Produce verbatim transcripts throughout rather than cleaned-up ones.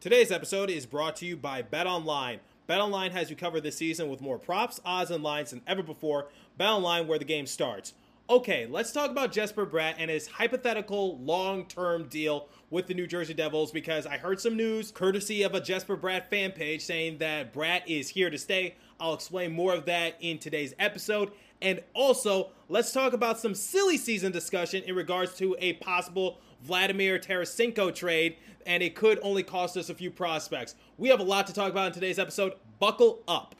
Today's episode is brought to you by BetOnline. BetOnline has you covered this season with more props, odds, and lines than ever before. BetOnline, where the game starts. Okay, let's talk about Jesper Bratt and his hypothetical long-term deal with the New Jersey Devils, because I heard some news courtesy of a Jesper Bratt fan page saying that Bratt is here to stay. I'll explain more of that in today's episode. And also, let's talk about some silly season discussion in regards to a possible Vladimir Tarasenko trade, and it could only cost us a few prospects. We have a lot to talk about in today's episode. Buckle up.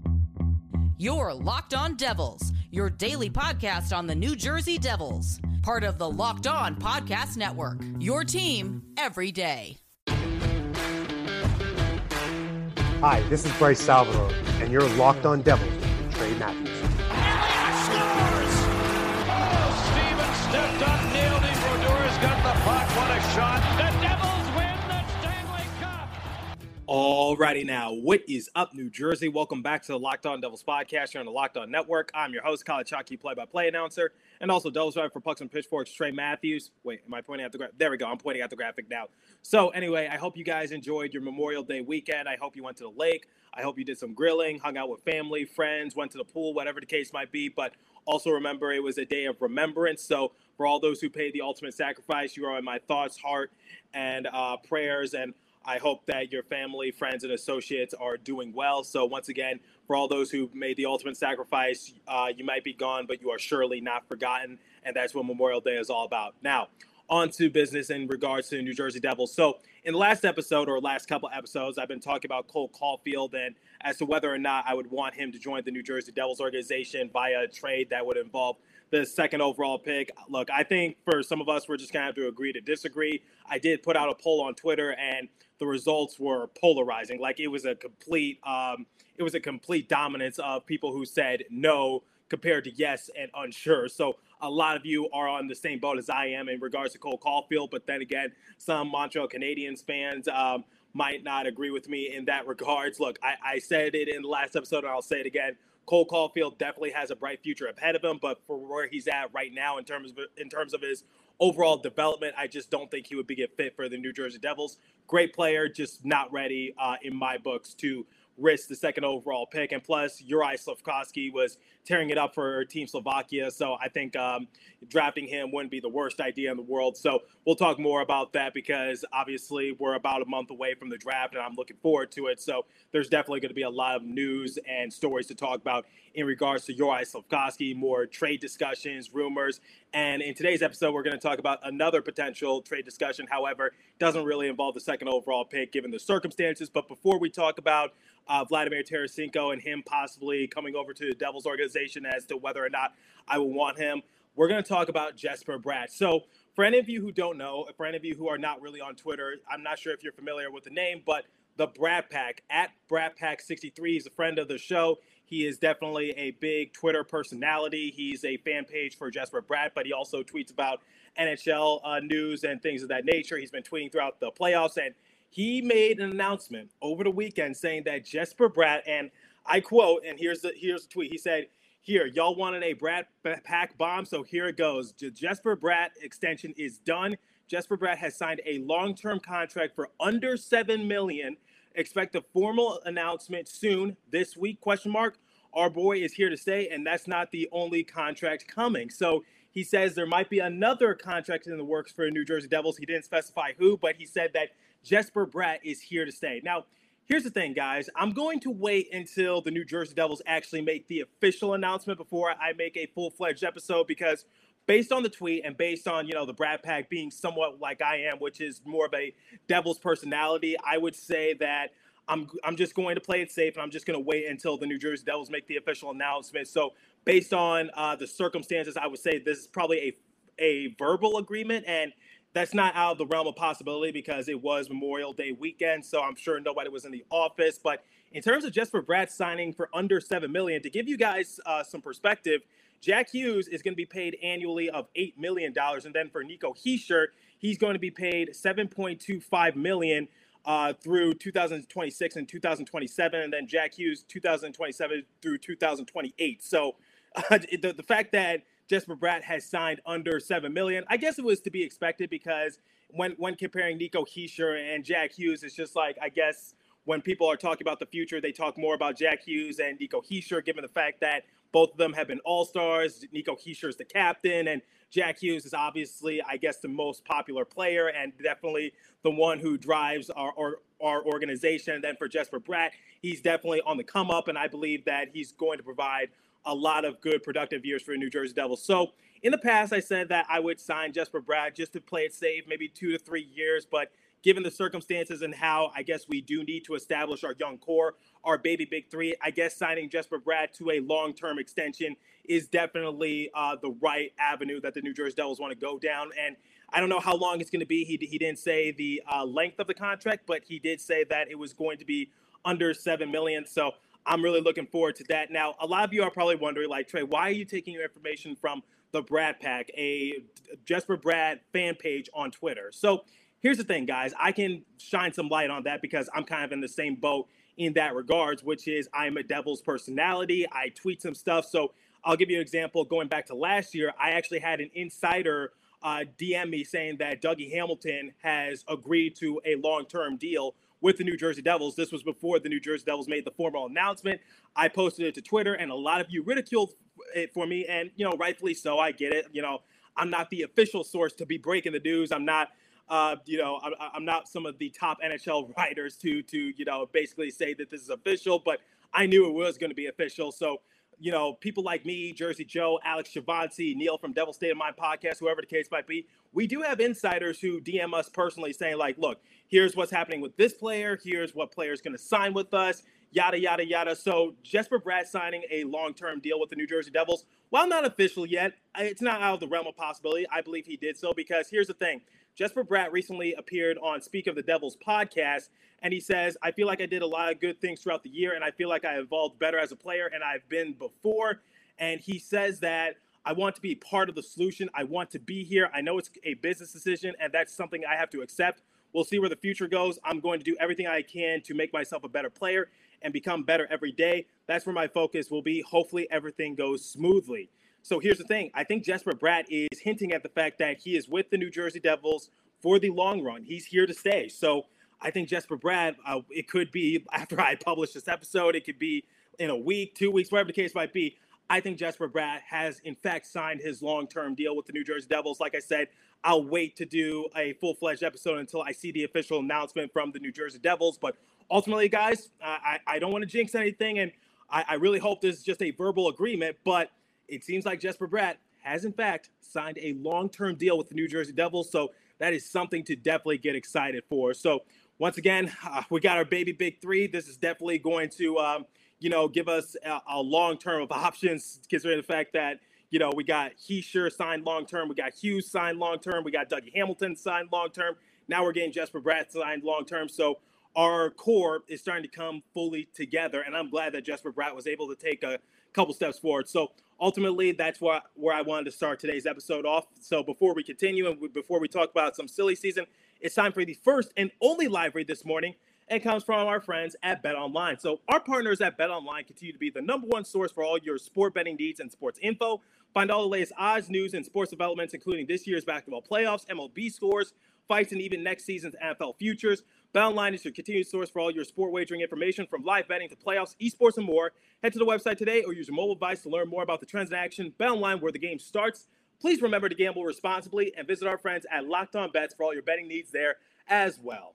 You're Locked On Devils, your daily podcast on the New Jersey Devils. Part of the Locked On Podcast Network, your team every day. Hi, this is Bryce Salvador, and you're Locked On Devils with Trey Matthews. Alrighty now, what is up, New Jersey? Welcome back to the Locked On Devils podcast here on the Locked On Network. I'm your host, Kyle Chalky, play-by-play announcer, and also Devils writer for Pucks and Pitchforks, Trey Matthews. Wait, am I pointing at the graphic? There we go, I'm pointing at the graphic now. So anyway, I hope you guys enjoyed your Memorial Day weekend. I hope you went to the lake. I hope you did some grilling, hung out with family, friends, went to the pool, whatever the case might be. But also remember, it was a day of remembrance. So for all those who paid the ultimate sacrifice, you are in my thoughts, heart, and uh, prayers, and I hope that your family, friends, and associates are doing well. So once again, for all those who made the ultimate sacrifice, uh, you might be gone, but you are surely not forgotten. And that's what Memorial Day is all about. Now, on to business in regards to the New Jersey Devils. So in the last episode or last couple episodes, I've been talking about Cole Caulfield and as to whether or not I would want him to join the New Jersey Devils organization via a trade that would involve the second overall pick. Look, I think for some of us, we're just going to have to agree to disagree. I did put out a poll on Twitter, and the results were polarizing. Like, it was a complete um, it was a complete dominance of people who said no compared to yes and unsure. So a lot of you are on the same boat as I am in regards to Cole Caulfield. But then again, some Montreal Canadiens fans um, might not agree with me in that regards. Look, I, I said it in the last episode, and I'll say it again. Cole Caulfield definitely has a bright future ahead of him, but for where he's at right now in terms of in terms of his overall development, I just don't think he would be a fit for the New Jersey Devils. Great player, just not ready uh, in my books to risk the second overall pick. And plus, Juraj Slafkovsky was tearing it up for Team Slovakia, so I think um, drafting him wouldn't be the worst idea in the world. So we'll talk more about that because obviously we're about a month away from the draft, and I'm looking forward to it. So there's definitely going to be a lot of news and stories to talk about in regards to Juraj Slafkovsky, more trade discussions, rumors. And in today's episode, we're going to talk about another potential trade discussion. However, doesn't really involve the second overall pick given the circumstances. But before we talk about uh, Vladimir Tarasenko and him possibly coming over to the Devils organization as to whether or not I will want him, we're going to talk about Jesper Bratt. So for any of you who don't know, for any of you who are not really on Twitter, I'm not sure if you're familiar with the name, but the Bratt Pack, at Bratt Pack sixty-three, is a friend of the show. He is definitely a big Twitter personality. He's a fan page for Jesper Bratt, but he also tweets about N H L uh, news and things of that nature. He's been tweeting throughout the playoffs, and he made an announcement over the weekend saying that Jesper Bratt, and I quote, and here's the here's the tweet. He said, "Here, y'all wanted a Bratt Pack bomb, so here it goes. The Jesper Bratt extension is done. Jesper Bratt has signed a long-term contract for under seven million dollars. Expect a formal announcement soon this week, question mark. Our boy is here to stay, and that's not the only contract coming." So he says there might be another contract in the works for the New Jersey Devils. He didn't specify who, but he said that Jesper Bratt is here to stay. Now, here's the thing, guys. I'm going to wait until the New Jersey Devils actually make the official announcement before I make a full-fledged episode, because based on the tweet and based on, you know, the Bratt Pack being somewhat like I am, which is more of a Devils personality, I would say that I'm I'm just going to play it safe, and I'm just going to wait until the New Jersey Devils make the official announcement. So based on uh, the circumstances, I would say this is probably a, a verbal agreement, and that's not out of the realm of possibility because it was Memorial Day weekend, so I'm sure nobody was in the office. But in terms of Jesper Bratt signing for under seven million dollars, to give you guys uh, some perspective, Jack Hughes is going to be paid annually of eight million dollars. And then for Nico Hischier, he's going to be paid seven point two five million dollars uh, through two thousand twenty-six and two thousand twenty-seven. And then Jack Hughes, two thousand twenty-seven through two thousand twenty-eight. So uh, the, the fact that Jesper Bratt has signed under seven million dollars, I guess it was to be expected because when when comparing Nico Hischier and Jack Hughes, it's just like, I guess when people are talking about the future, they talk more about Jack Hughes and Nico Hischier, given the fact that both of them have been all-stars. Nico Hischier is the captain, and Jack Hughes is obviously, I guess, the most popular player and definitely the one who drives our, our, our organization. And then for Jesper Bratt, he's definitely on the come-up, and I believe that he's going to provide a lot of good, productive years for the New Jersey Devils. So in the past, I said that I would sign Jesper Bratt just to play it safe, maybe two to three years, but given the circumstances and how, I guess, we do need to establish our young core, our baby big three, I guess signing Jesper Bratt to a long-term extension is definitely uh, the right avenue that the New Jersey Devils want to go down. And I don't know how long it's going to be. He he didn't say the uh, length of the contract, but he did say that it was going to be under seven million dollars. So I'm really looking forward to that. Now, a lot of you are probably wondering, like, Trey, why are you taking your information from the Bratt Pack, a Jesper Bratt fan page on Twitter? So here's the thing, guys. I can shine some light on that because I'm kind of in the same boat in that regards, which is I'm a Devil's personality. I tweet some stuff. So I'll give you an example. Going back to last year, I actually had an insider uh, D M me saying that Dougie Hamilton has agreed to a long-term deal with the New Jersey Devils. This was before the New Jersey Devils made the formal announcement. I posted it to Twitter, and a lot of you ridiculed it for me, and, you know, rightfully so. I get it. You know, I'm not the official source to be breaking the news. I'm not Uh, you know, I'm, I'm not some of the top N H L writers to, to, you know, basically say that this is official, but I knew it was going to be official. So, you know, people like me, Jersey Joe, Alex Chavanzi, Neil from Devil State of Mind podcast, whoever the case might be, we do have insiders who D M us personally saying, like, look, here's what's happening with this player. Here's what player is going to sign with us, yada, yada, yada. So Jesper Bratt signing a long-term deal with the New Jersey Devils, while not official yet, it's not out of the realm of possibility. I believe he did so because here's the thing. Jesper Bratt recently appeared on Speak of the Devils podcast, and he says, I feel like I did a lot of good things throughout the year, and I feel like I evolved better as a player, and I've been before. And he says that I want to be part of the solution. I want to be here. I know it's a business decision, and that's something I have to accept. We'll see where the future goes. I'm going to do everything I can to make myself a better player and become better every day. That's where my focus will be. Hopefully everything goes smoothly. So here's the thing. I think Jesper Bratt is hinting at the fact that he is with the New Jersey Devils for the long run. He's here to stay. So I think Jesper Bratt, uh, it could be after I publish this episode, it could be in a week, two weeks, whatever the case might be. I think Jesper Bratt has, in fact, signed his long-term deal with the New Jersey Devils. Like I said, I'll wait to do a full-fledged episode until I see the official announcement from the New Jersey Devils. But ultimately, guys, I, I don't want to jinx anything, and I, I really hope this is just a verbal agreement, but it seems like Jesper Bratt has, in fact, signed a long-term deal with the New Jersey Devils, so that is something to definitely get excited for. So, once again, uh, we got our baby big three. This is definitely going to, um, you know, give us a, a long-term of options, considering the fact that, you know, we got Hischier signed long-term, we got Hughes signed long-term, we got Dougie Hamilton signed long-term. Now we're getting Jesper Bratt signed long-term, so our core is starting to come fully together, and I'm glad that Jesper Bratt was able to take a couple steps forward. So, ultimately, that's where I wanted to start today's episode off. So before we continue and before we talk about some silly season, it's time for the first and only live read this morning. It comes from our friends at BetOnline. So our partners at BetOnline continue to be the number one source for all your sport betting needs and sports info. Find all the latest odds, news, and sports developments, including this year's basketball playoffs, M L B scores, fights, and even next season's N F L futures. BetOnline is your continued source for all your sport wagering information, from live betting to playoffs, esports, and more. Head to the website today or use your mobile device to learn more about the trends in action. BetOnline, where the game starts. Please remember to gamble responsibly and visit our friends at Locked On Bets for all your betting needs there as well.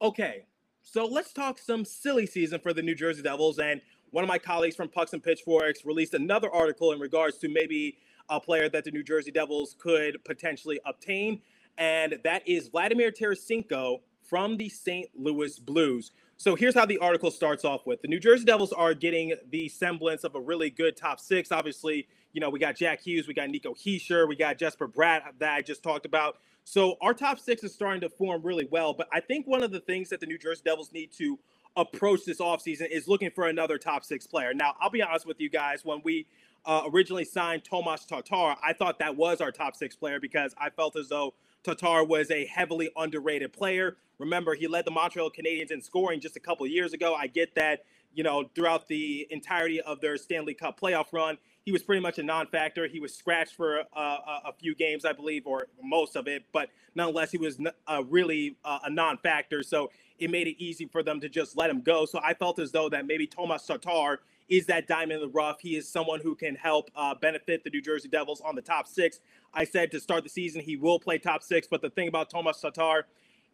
Okay, so let's talk some silly season for the New Jersey Devils. And one of my colleagues from Pucks and Pitchforks released another article in regards to maybe a player that the New Jersey Devils could potentially obtain. And that is Vladimir Tarasenko from the Saint Louis Blues. So here's how the article starts off with. The New Jersey Devils are getting the semblance of a really good top six. Obviously, you know, we got Jack Hughes, we got Nico Hischier, we got Jesper Bratt that I just talked about. So our top six is starting to form really well. But I think one of the things that the New Jersey Devils need to approach this offseason is looking for another top six player. Now, I'll be honest with you guys. When we uh, originally signed Tomas Tatar, I thought that was our top six player because I felt as though Tatar was a heavily underrated player. Remember, he led the Montreal Canadiens in scoring just a couple of years ago. I get that, you know, throughout the entirety of their Stanley Cup playoff run, he was pretty much a non-factor. He was scratched for uh, a few games, I believe, or most of it. But nonetheless, he was uh, really uh, a non-factor. So it made it easy for them to just let him go. So I felt as though that maybe Tomas Tatar is that diamond in the rough. He is someone who can help uh, benefit the New Jersey Devils on the top six. I said to start the season, he will play top six. But the thing about Tomas Tatar,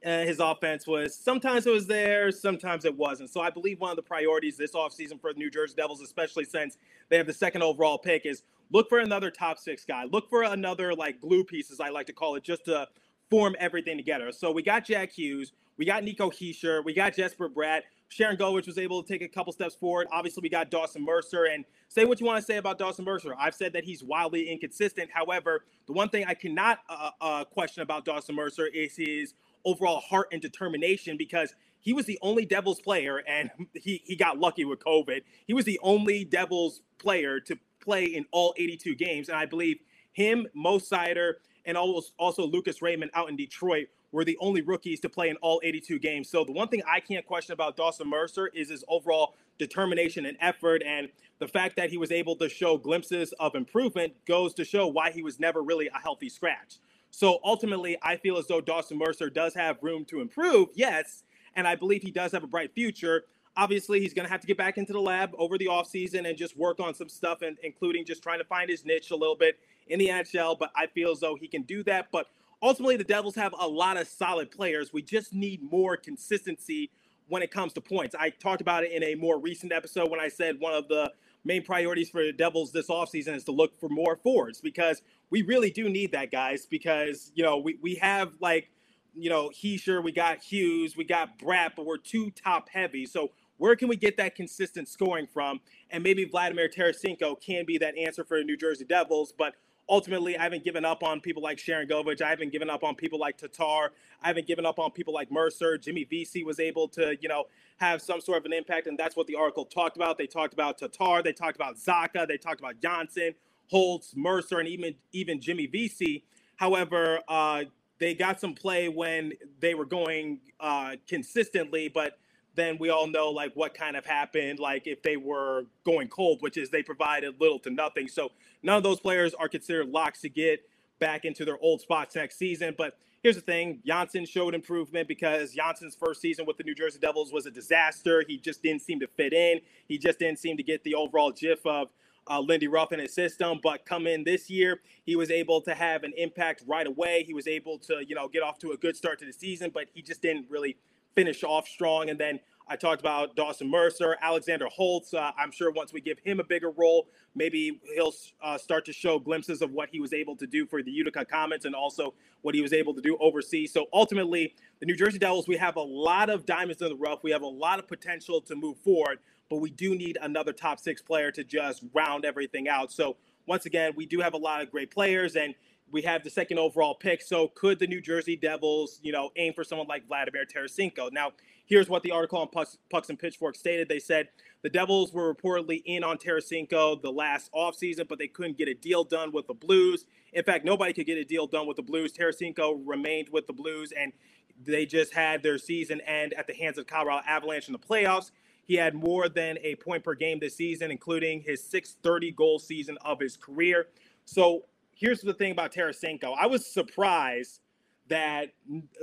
uh, his offense was sometimes it was there, sometimes it wasn't. So I believe one of the priorities this offseason for the New Jersey Devils, especially since they have the second overall pick, is look for another top six guy. Look for another like glue piece, as I like to call it, just to form everything together. So we got Jack Hughes. We got Nico Hischier. We got Jesper Bratt. Sharangovich was able to take a couple steps forward. Obviously, we got Dawson Mercer. And say what you want to say about Dawson Mercer. I've said that he's wildly inconsistent. However, the one thing I cannot uh, uh, question about Dawson Mercer is his overall heart and determination, because he was the only Devils player, and he, he got lucky with COVID. He was the only Devils player to play in all eighty-two games. And I believe him, Mo Seider, and also Lucas Raymond out in Detroit were the only rookies to play in all eighty-two games. So the one thing I can't question about Dawson Mercer is his overall determination and effort, and the fact that he was able to show glimpses of improvement goes to show why he was never really a healthy scratch. So ultimately, I feel as though Dawson Mercer does have room to improve, yes, and I believe he does have a bright future. Obviously, he's going to have to get back into the lab over the offseason and just work on some stuff, and including just trying to find his niche a little bit in the N H L, but I feel as though he can do that. But ultimately, the Devils have a lot of solid players. We just need more consistency when it comes to points. I talked about it in a more recent episode when I said one of the main priorities for the Devils this offseason is to look for more forwards, because we really do need that, guys, because, you know, we, we have, like, you know, Hischier, we got Hughes, we got Bratt, but we're too top-heavy. So where can we get that consistent scoring from? And maybe Vladimir Tarasenko can be that answer for the New Jersey Devils, but ultimately, I haven't given up on people like Sharangovich. I haven't given up on people like Tatar. I haven't given up on people like Mercer. Jimmy Vesey was able to, you know, have some sort of an impact, and that's what the article talked about. They talked about Tatar. They talked about Zacha. They talked about Johnsson, Holtz, Mercer, and even, even Jimmy Vesey. However, uh, they got some play when they were going uh, consistently, but then we all know, like, what kind of happened, like, if they were going cold, which is they provided little to nothing. So none of those players are considered locks to get back into their old spots next season. But here's the thing. Johnsson showed improvement, because Jonsson's first season with the New Jersey Devils was a disaster. He just didn't seem to fit in. He just didn't seem to get the overall gif of uh, Lindy Ruff in his system. But come in this year, he was able to have an impact right away. He was able to, you know, get off to a good start to the season, but he just didn't really – finish off strong. And then I talked about Dawson Mercer, Alexander Holtz. Uh, I'm sure once we give him a bigger role, maybe he'll uh, start to show glimpses of what he was able to do for the Utica Comets and also what he was able to do overseas. So ultimately, the New Jersey Devils, we have a lot of diamonds in the rough. We have a lot of potential to move forward, but we do need another top six player to just round everything out. So once again, we do have a lot of great players, and we have the second overall pick. So could the New Jersey Devils, you know, aim for someone like Vladimir Tarasenko? Now, here's what the article on Pucks, Pucks and Pitchforks stated. They said the Devils were reportedly in on Tarasenko the last offseason, but they couldn't get a deal done with the Blues. In fact, nobody could get a deal done with the Blues. Tarasenko remained with the Blues, and they just had their season end at the hands of the Colorado Avalanche in the playoffs. He had more than a point per game this season, including his sixth thirty-goal season of his career. So here's the thing about Tarasenko. I was surprised that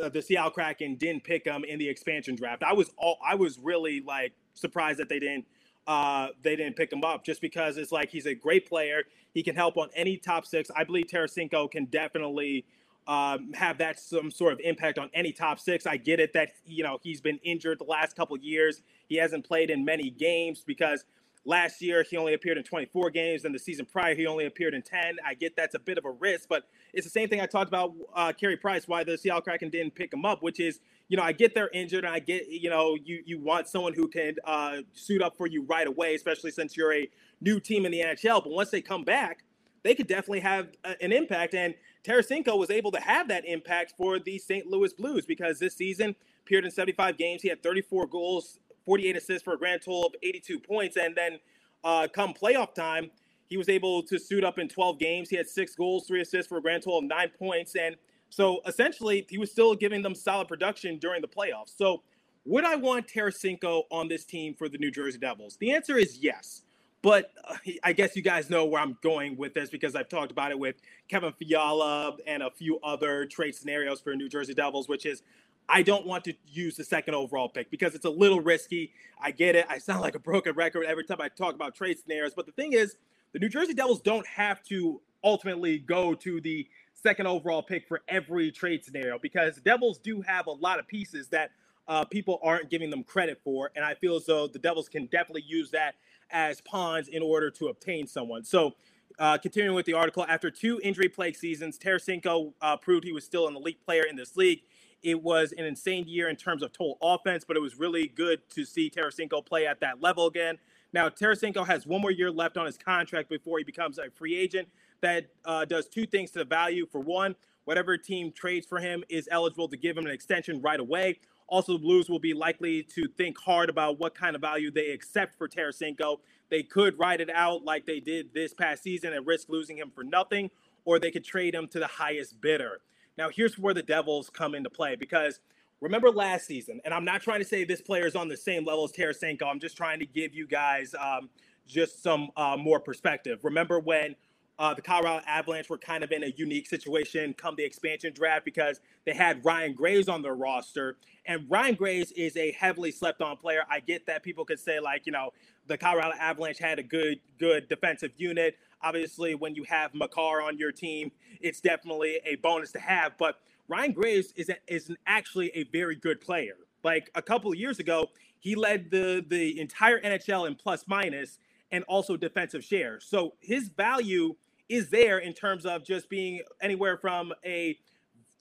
uh, the Seattle Kraken didn't pick him in the expansion draft. I was all, I was really like surprised that they didn't uh, they didn't pick him up, just because it's like he's a great player. He can help on any top six. I believe Tarasenko can definitely um, have that some sort of impact on any top six. I get it that, you know, he's been injured the last couple of years. He hasn't played in many games, because last year, he only appeared in twenty-four games, and the season prior, he only appeared in ten. I get that's a bit of a risk, but it's the same thing I talked about uh, Carey Price, why the Seattle Kraken didn't pick him up, which is, you know, I get they're injured, and I get, you know, you, you want someone who can uh, suit up for you right away, especially since you're a new team in the N H L. But once they come back, they could definitely have a, an impact, and Tarasenko was able to have that impact for the Saint Louis Blues, because this season appeared in seventy-five games. He had thirty-four goals, forty-eight assists for a grand total of eighty-two points. And then uh, come playoff time, he was able to suit up in twelve games. He had six goals, three assists for a grand total of nine points. And so essentially he was still giving them solid production during the playoffs. So would I want Tarasenko on this team for the New Jersey Devils? The answer is yes. But I guess you guys know where I'm going with this because I've talked about it with Kevin Fiala and a few other trade scenarios for New Jersey Devils, which is I don't want to use the second overall pick because it's a little risky. I get it. I sound like a broken record every time I talk about trade scenarios. But the thing is, the New Jersey Devils don't have to ultimately go to the second overall pick for every trade scenario because the Devils do have a lot of pieces that uh, people aren't giving them credit for. And I feel as though the Devils can definitely use that as pawns in order to obtain someone. So uh, continuing with the article, after two injury-plagued seasons, Tarasenko uh, proved he was still an elite player in this league. It was an insane year in terms of total offense, but it was really good to see Tarasenko play at that level again. Now, Tarasenko has one more year left on his contract before he becomes a free agent. That uh, does two things to the value. For one, whatever team trades for him is eligible to give him an extension right away. Also, the Blues will be likely to think hard about what kind of value they accept for Tarasenko. They could ride it out like they did this past season and risk losing him for nothing, or they could trade him to the highest bidder. Now, here's where the Devils come into play, because remember last season, and I'm not trying to say this player is on the same level as Tarasenko. I'm just trying to give you guys um, just some uh, more perspective. Remember when uh, the Colorado Avalanche were kind of in a unique situation come the expansion draft because they had Ryan Graves on their roster, and Ryan Graves is a heavily slept-on player. I get that people could say, like, you know, the Colorado Avalanche had a good, good defensive unit. Obviously, when you have Makar on your team, it's definitely a bonus to have. But Ryan Graves is a, is an actually a very good player. Like, a couple of years ago, he led the, the entire N H L in plus-minus and also defensive share. So his value is there in terms of just being anywhere from a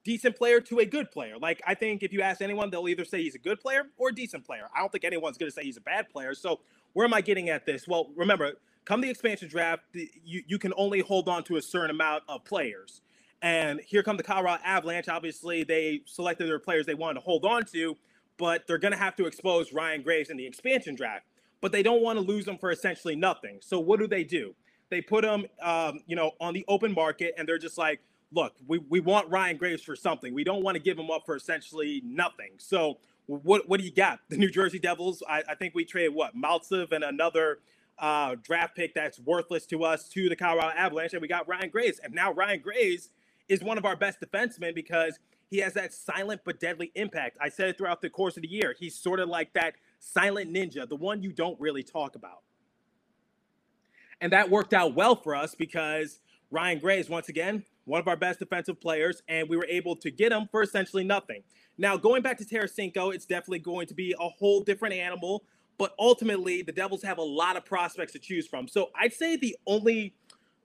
decent player to a good player. Like, I think if you ask anyone, they'll either say he's a good player or a decent player. I don't think anyone's going to say he's a bad player. So where am I getting at this? Well, remember – come the expansion draft, you, you can only hold on to a certain amount of players. And here come the Colorado Avalanche. Obviously, they selected their players they wanted to hold on to, but they're going to have to expose Ryan Graves in the expansion draft. But they don't want to lose him for essentially nothing. So what do they do? They put him um, you know, on the open market, and they're just like, look, we, we want Ryan Graves for something. We don't want to give him up for essentially nothing. So what what do you got? The New Jersey Devils, I, I think we traded, what, Maltsev and another – Uh, draft pick that's worthless to us to the Colorado Avalanche, and we got Ryan Graves. And now Ryan Graves is one of our best defensemen because he has that silent but deadly impact. I said it throughout the course of the year. He's sort of like that silent ninja, the one you don't really talk about. And that worked out well for us because Ryan Graves, once again, one of our best defensive players, and we were able to get him for essentially nothing. Now, going back to Tarasenko, it's definitely going to be a whole different animal. But ultimately, the Devils have a lot of prospects to choose from. So I'd say the only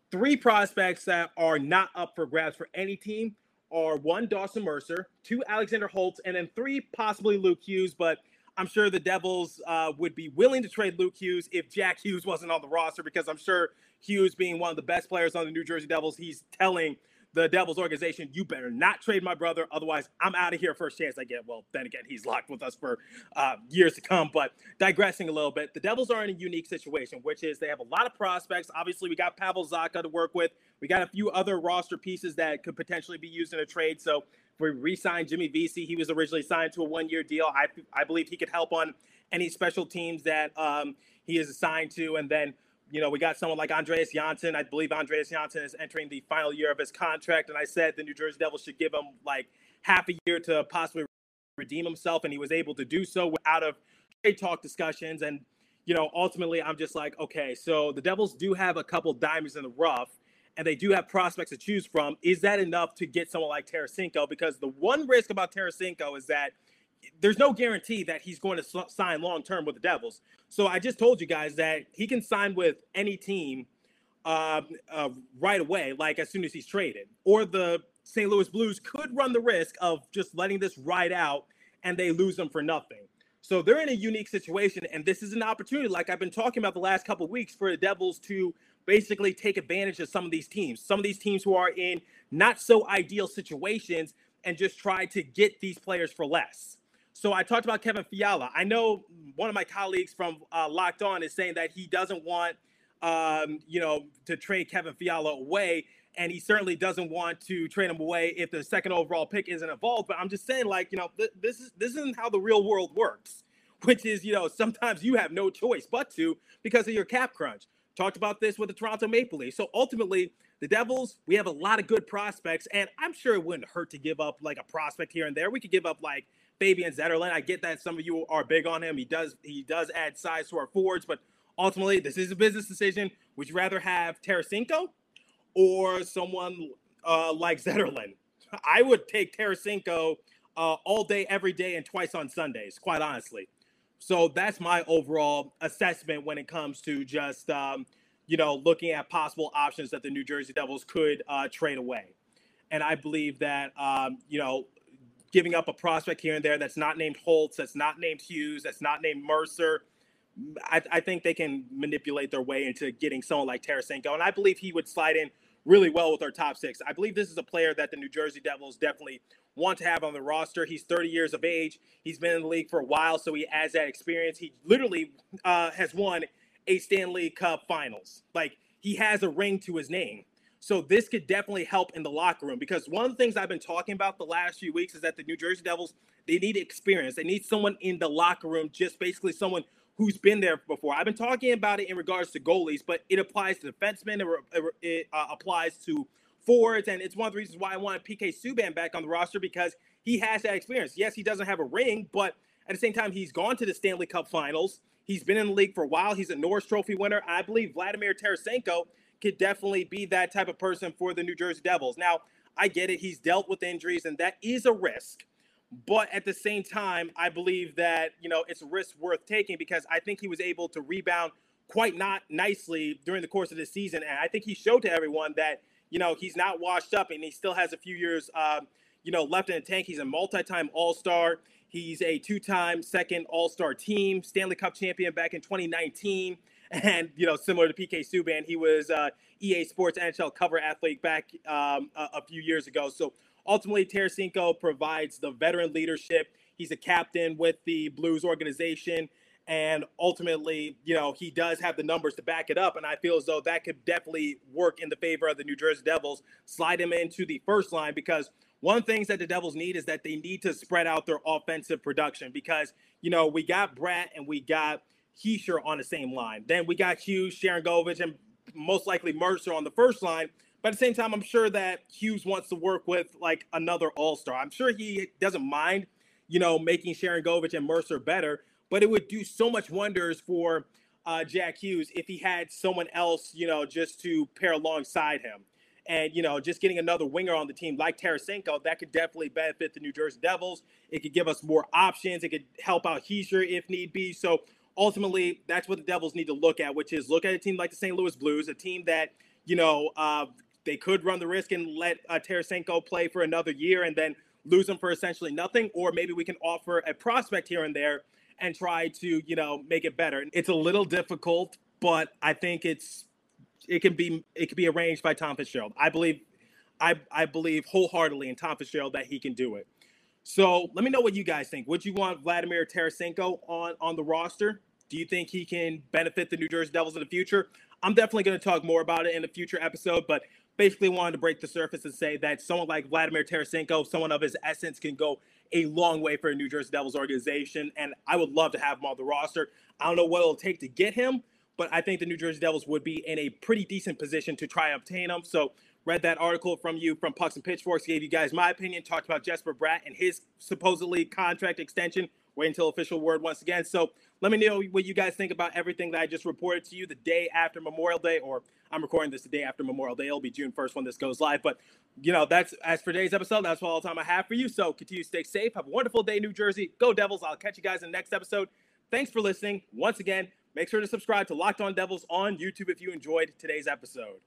three prospects that are not up for grabs for any team are one, Dawson Mercer, two, Alexander Holtz, and then three, possibly Luke Hughes. But I'm sure the Devils uh, would be willing to trade Luke Hughes if Jack Hughes wasn't on the roster, because I'm sure Hughes, being one of the best players on the New Jersey Devils, he's telling the Devils organization, you better not trade my brother. Otherwise, I'm out of here first chance I get. Well, then again, he's locked with us for uh, years to come. But digressing a little bit, the Devils are in a unique situation, which is they have a lot of prospects. Obviously, we got Pavel Zacha to work with. We got a few other roster pieces that could potentially be used in a trade. So if we re-sign Jimmy Vesey, he was originally signed to a one-year deal. I, I believe he could help on any special teams that um, he is assigned to. And then you know, we got someone like Andreas Johnsson. I believe Andreas Johnsson is entering the final year of his contract. And I said the New Jersey Devils should give him like half a year to possibly redeem himself. And he was able to do so out of trade talk discussions. And, you know, ultimately, I'm just like, okay, so the Devils do have a couple diamonds in the rough, and they do have prospects to choose from. Is that enough to get someone like Tarasenko? Because the one risk about Tarasenko is that there's no guarantee that he's going to sign long-term with the Devils. So I just told you guys that he can sign with any team um, uh, right away, like as soon as he's traded. Or the Saint Louis Blues could run the risk of just letting this ride out and they lose him for nothing. So they're in a unique situation, and this is an opportunity, like I've been talking about the last couple of weeks, for the Devils to basically take advantage of some of these teams, some of these teams who are in not-so-ideal situations, and just try to get these players for less. So I talked about Kevin Fiala. I know one of my colleagues from uh, Locked On is saying that he doesn't want, um, you know, to trade Kevin Fiala away, and he certainly doesn't want to trade him away if the second overall pick isn't involved. But I'm just saying, like, you know, th- this is this isn't how the real world works, which is, you know, sometimes you have no choice but to because of your cap crunch. Talked about this with the Toronto Maple Leafs. So ultimately, the Devils, we have a lot of good prospects, and I'm sure it wouldn't hurt to give up like a prospect here and there. We could give up like Fabian Zetterlund. I get that some of you are big on him. He does he does add size to our forwards, but ultimately, this is a business decision. Would you rather have Tarasenko or someone uh, like Zetterlund? I would take Tarasenko uh, all day, every day, and twice on Sundays, quite honestly. So that's my overall assessment when it comes to just, um, you know, looking at possible options that the New Jersey Devils could uh, trade away. And I believe that, um, you know, giving up a prospect here and there that's not named Holtz, that's not named Hughes, that's not named Mercer, I, I think they can manipulate their way into getting someone like Tarasenko. And I believe he would slide in really well with our top six. I believe this is a player that the New Jersey Devils definitely want to have on the roster. He's thirty years of age. He's been in the league for a while, so he has that experience. He literally uh, has won a Stanley Cup Finals. Like, he has a ring to his name. So this could definitely help in the locker room, because one of the things I've been talking about the last few weeks is that the New Jersey Devils, they need experience. They need someone in the locker room, just basically someone who's been there before. I've been talking about it in regards to goalies, but it applies to defensemen, it, it uh, applies to forwards, and it's one of the reasons why I wanted P K Subban back on the roster, because he has that experience. Yes, he doesn't have a ring, but at the same time, he's gone to the Stanley Cup Finals. He's been in the league for a while. He's a Norris Trophy winner. I believe Vladimir Tarasenko could definitely be that type of person for the New Jersey Devils. Now, I get it. He's dealt with injuries, and that is a risk. But at the same time, I believe that, you know, it's a risk worth taking, because I think he was able to rebound quite not nicely during the course of the season. And I think he showed to everyone that, you know, he's not washed up and he still has a few years, um, you know, left in the tank. He's a multi-time All-Star. He's a two-time second All-Star team, Stanley Cup champion back in twenty nineteen. And, you know, similar to P K Subban, he was uh, E A Sports N H L cover athlete back um, a, a few years ago. So ultimately, Tarasenko provides the veteran leadership. He's a captain with the Blues organization. And ultimately, you know, he does have the numbers to back it up. And I feel as though that could definitely work in the favor of the New Jersey Devils, slide him into the first line, because one of the things that the Devils need is that they need to spread out their offensive production, because, you know, we got Bratt and we got Hischier on the same line. Then we got Hughes, Sharangovich, and most likely Mercer on the first line. But at the same time, I'm sure that Hughes wants to work with, like, another all-star. I'm sure he doesn't mind, you know, making Sharangovich and Mercer better, but it would do so much wonders for uh, Jack Hughes if he had someone else, you know, just to pair alongside him. And, you know, just getting another winger on the team like Tarasenko, that could definitely benefit the New Jersey Devils. It could give us more options. It could help out Hischier if need be. So, ultimately, that's what the Devils need to look at, which is look at a team like the Saint Louis Blues, a team that, you know, uh, they could run the risk and let uh, Tarasenko play for another year and then lose him for essentially nothing. Or maybe we can offer a prospect here and there and try to, you know, make it better. It's a little difficult, but I think it's it can be it can be arranged by Tom Fitzgerald. I believe I, I believe wholeheartedly in Tom Fitzgerald that he can do it. So let me know what you guys think. Would you want Vladimir Tarasenko on, on the roster? Do you think he can benefit the New Jersey Devils in the future? I'm definitely going to talk more about it in a future episode, but basically wanted to break the surface and say that someone like Vladimir Tarasenko, someone of his essence, can go a long way for a New Jersey Devils organization, and I would love to have him on the roster. I don't know what it'll take to get him, but I think the New Jersey Devils would be in a pretty decent position to try and obtain him. So read that article from you from Pucks and Pitchforks, gave you guys my opinion, talked about Jesper Bratt and his supposedly contract extension. Wait until official word once again. So let me know what you guys think about everything that I just reported to you the day after Memorial Day, or I'm recording this the day after Memorial Day. It'll be June first when this goes live. But, you know, that's as for today's episode. That's all the time I have for you. So continue to stay safe. Have a wonderful day, New Jersey. Go Devils. I'll catch you guys in the next episode. Thanks for listening. Once again, make sure to subscribe to Locked On Devils on YouTube if you enjoyed today's episode.